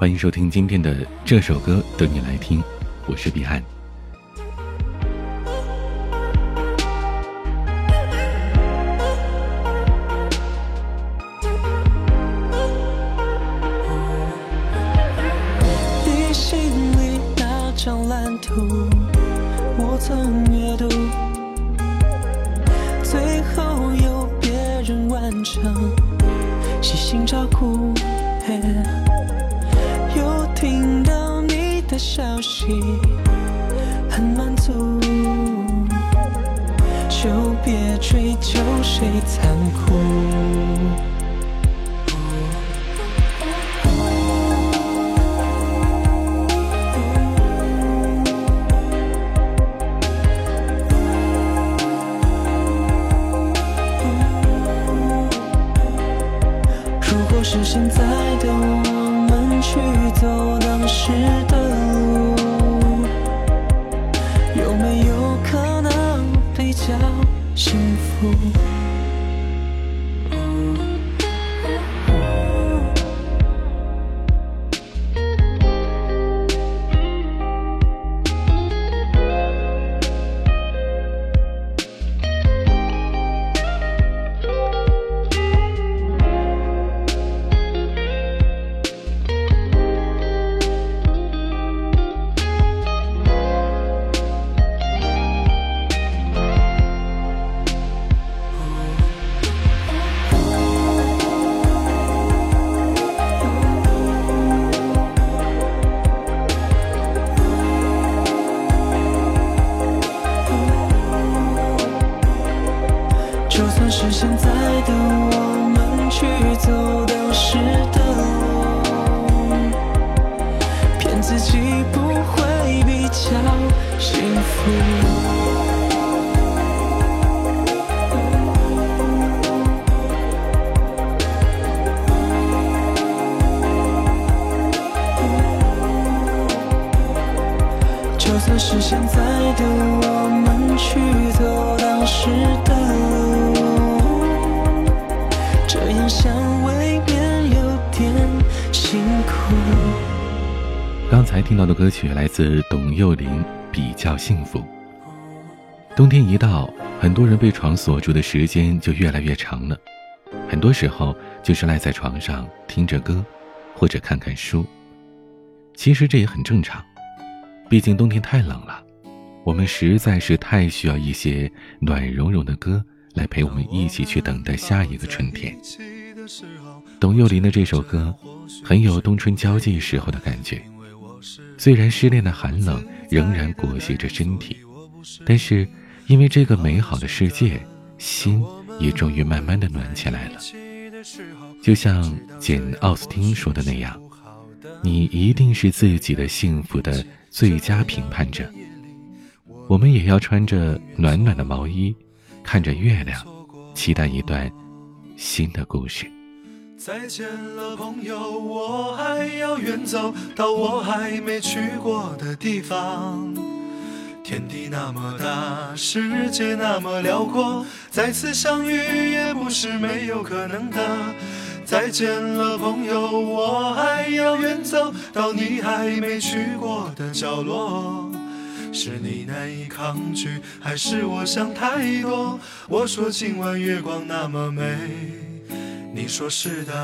欢迎收听今天的这首歌等你来听，我是彼岸。你心里那张蓝图我曾阅读，最后由别人完成，细心照顾。又听到你的消息很满足，就别追求谁残酷。如果是现在的我们去走当时的路，有没有可能比较幸福？是现在的我们去走当时的路，骗自己不会比较幸福。就算是现在的我们去走当时的路，这样想未免有点辛苦。刚才听到的歌曲来自董又霖，比较幸福。冬天一到，很多人被床锁住的时间就越来越长了，很多时候就是赖在床上听着歌或者看看书。其实这也很正常，毕竟冬天太冷了，我们实在是太需要一些暖融融的歌来陪我们一起去等待下一个春天。董又霖的这首歌很有冬春交际时候的感觉，虽然失恋的寒冷仍然裹挟着身体，但是因为这个美好的世界，心也终于慢慢的暖起来了。就像简奥斯汀说的那样，你一定是自己的幸福的最佳评判者。我们也要穿着暖暖的毛衣，看着月亮，期待一段新的故事。再见了朋友，我还要远走到我还没去过的地方。天地那么大，世界那么辽阔，再次相遇也不是没有可能的。再见了朋友，我还要远走到你还没去过的角落。是你难以抗拒，还是我想太多？我说今晚月光那么美，你说是的。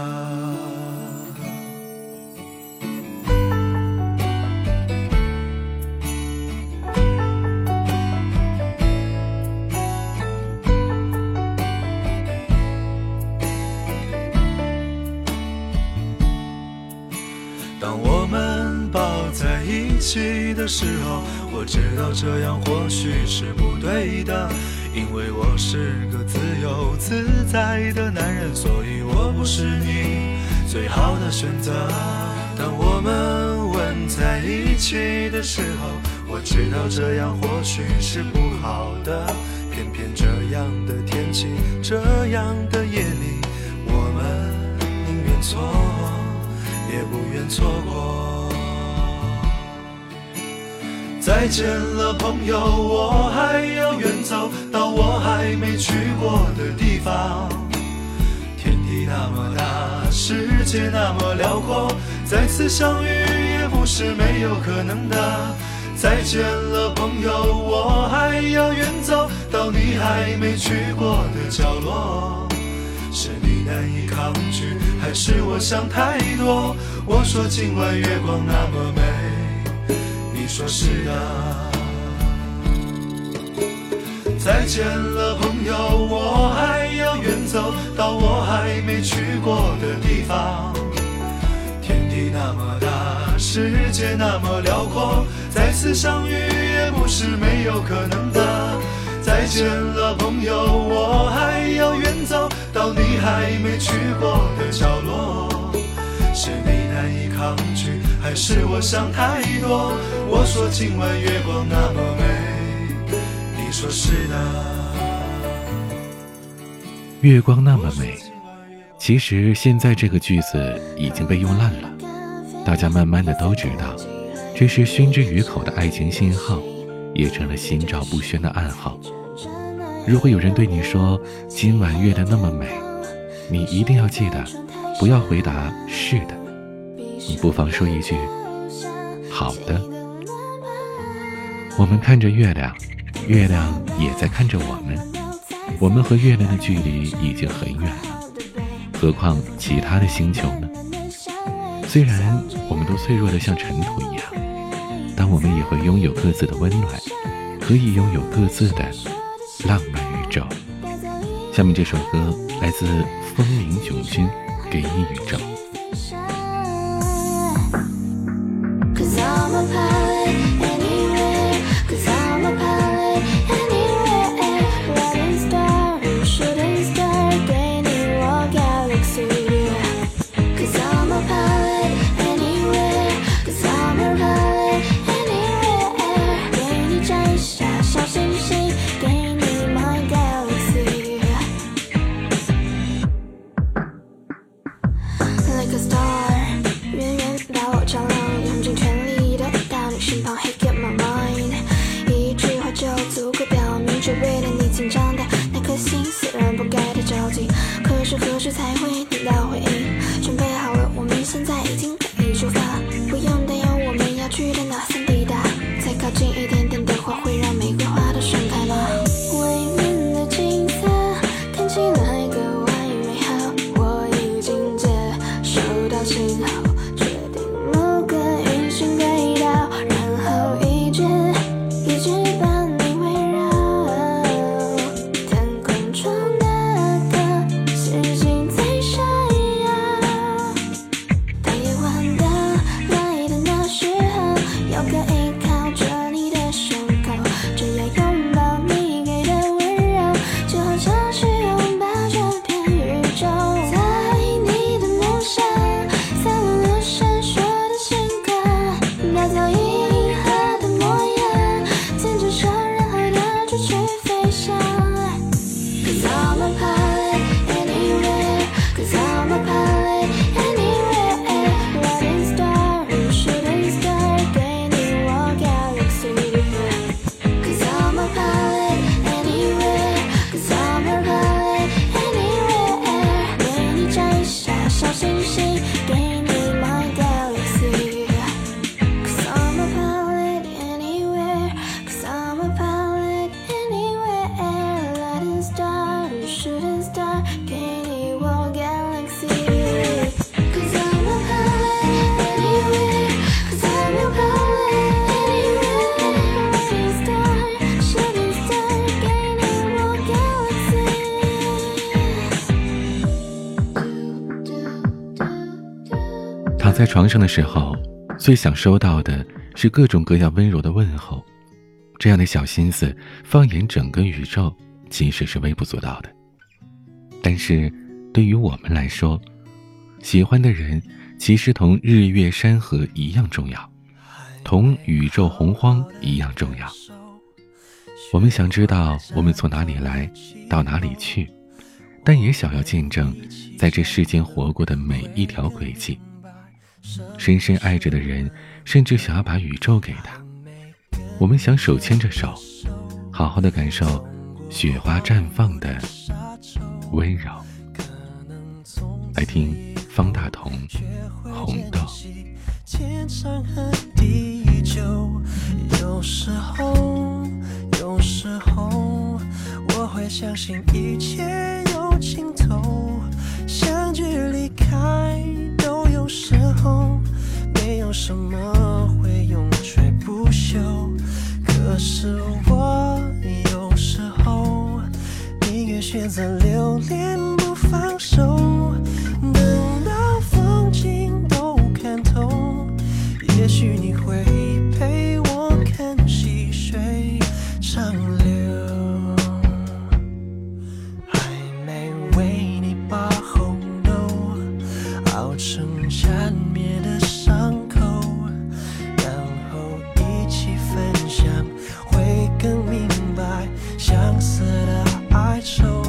当我们抱在一起的时候，我知道这样或许是不对的，因为我是个自由自在的男人，所以我不是你最好的选择。当我们吻在一起的时候，我知道这样或许是不好的，偏偏这样的天气，这样的夜里，我们宁愿错也不愿错过。再见了朋友，我还要远走到我还没去过的地方。天地那么大，世界那么辽阔，再次相遇也不是没有可能的。再见了朋友，我还要远走到你还没去过的角落。是你难以抗拒，还是我想太多？我说今晚月光那么美，你说是的。再见了朋友，我还要远走到我还没去过的地方。天地那么大，世界那么辽阔，再次相遇也不是没有可能的。再见了朋友，我还要远走到你还没去过的角落。是你难以抗拒，还是我想太多？我说今晚月光那么美，你说是的。月光那么美，其实现在这个句子已经被用烂了，大家慢慢的都知道，这是宣之于口的爱情信号，也成了心照不宣的暗号。如果有人对你说今晚月的那么美，你一定要记得不要回答是的，你不妨说一句好的。我们看着月亮，月亮也在看着我们，我们和月亮的距离已经很远了，何况其他的星球呢？虽然我们都脆弱得像尘土一样，但我们也会拥有各自的温暖，可以拥有各自的浪漫宇宙。下面这首歌来自风铃炯君，《给你宇宙》。在床上的时候，最想收到的是各种各样温柔的问候，这样的小心思放眼整个宇宙其实是微不足道的。但是对于我们来说，喜欢的人其实同日月山河一样重要，同宇宙洪荒一样重要。我们想知道我们从哪里来到哪里去，但也想要见证在这世间活过的每一条轨迹。深深爱着的人，甚至想要把宇宙给他。我们想手牵着手，好好的感受雪花绽放的温柔。来听方大同红豆。天长和地久，有时候我会相信一切有尽头，相聚离开都有时候，没有什么会永垂不朽。可是我有时候宁愿选择留恋不放手，等到风景都看透，也许你会陪我看细水长流。还没为你把红豆熬成缠绵的伤口，然后一起分享，会更明白相思的哀愁。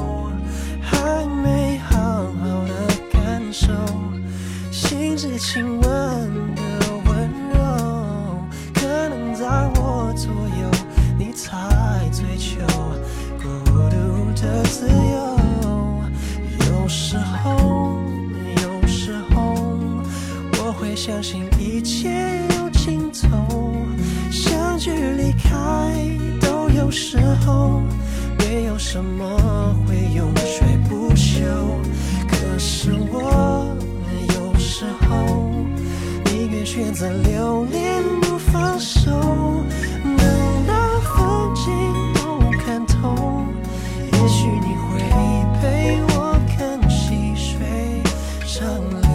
还没好好的感受心之亲吻的温柔，可能在我左右，你才追求孤独的自由。有时候我会相信一切有尽头，相聚离开都有时候，没有什么会永垂不朽。可是我有时候宁愿选择留恋不放手，等到风景都看透，也许你会陪我看细水长流。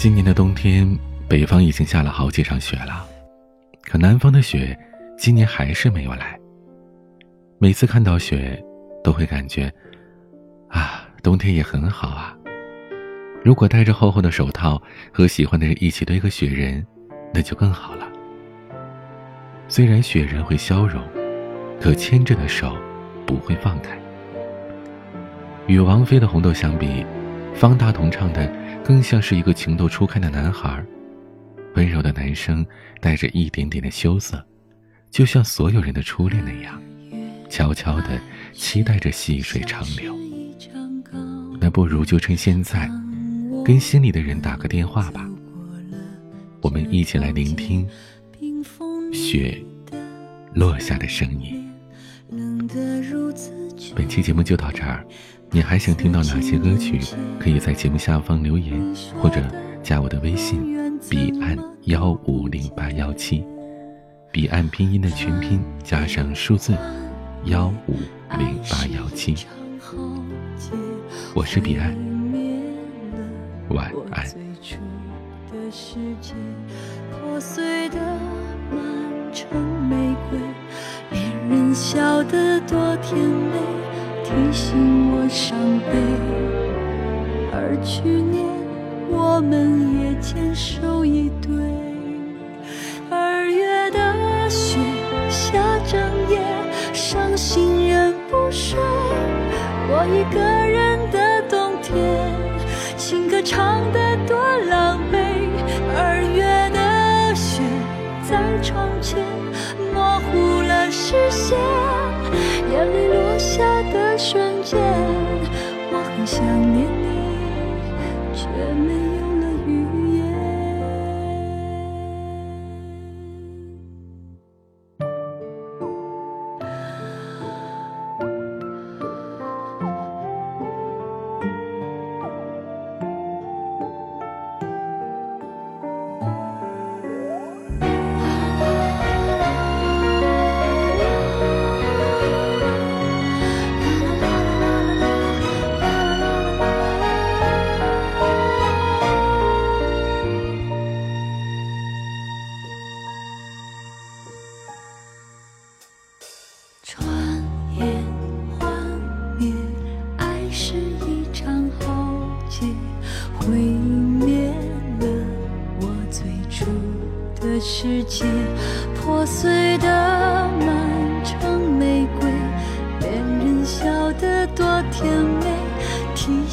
今年的冬天，北方已经下了好几场雪了，可南方的雪今年还是没有来。每次看到雪，都会感觉，啊，冬天也很好啊。如果戴着厚厚的手套，和喜欢的人一起堆个雪人，那就更好了。虽然雪人会消融，可牵着的手不会放开。与王菲的《红豆》相比，方大同唱的更像是一个情窦初开的男孩，温柔的男生带着一点点的羞涩，就像所有人的初恋那样，悄悄地期待着细水长流。那不如就趁现在，跟心里的人打个电话吧。我们一起来聆听雪落下的声音。本期节目就到这儿，你还想听到哪些歌曲？可以在节目下方留言，或者加我的微信彼岸150817，彼岸拼音的全拼加上数字150817。我是彼岸，晚安。破碎的满城玫瑰，恋人笑得多甜美，提醒我伤悲。而去年我们也牵手一对，2月的雪下整夜，伤心人不睡，我一个人的冬天，情歌唱得多狼狈。2月的雪在窗前模糊了视线，眼泪落下的瞬间，我很想念你，却没有了语言。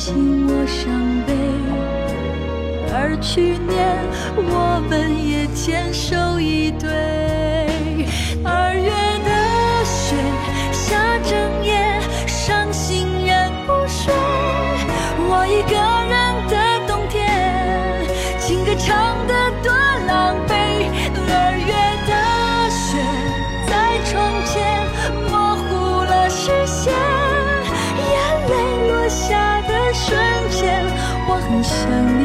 心我伤悲，而去年我们也牵手一对。二月的雪下整夜，伤心人不睡，我一个人的冬天，情歌唱得多狼狈。二月的雪在窗前模糊了视线，眼泪落下的瞬间，我很想你。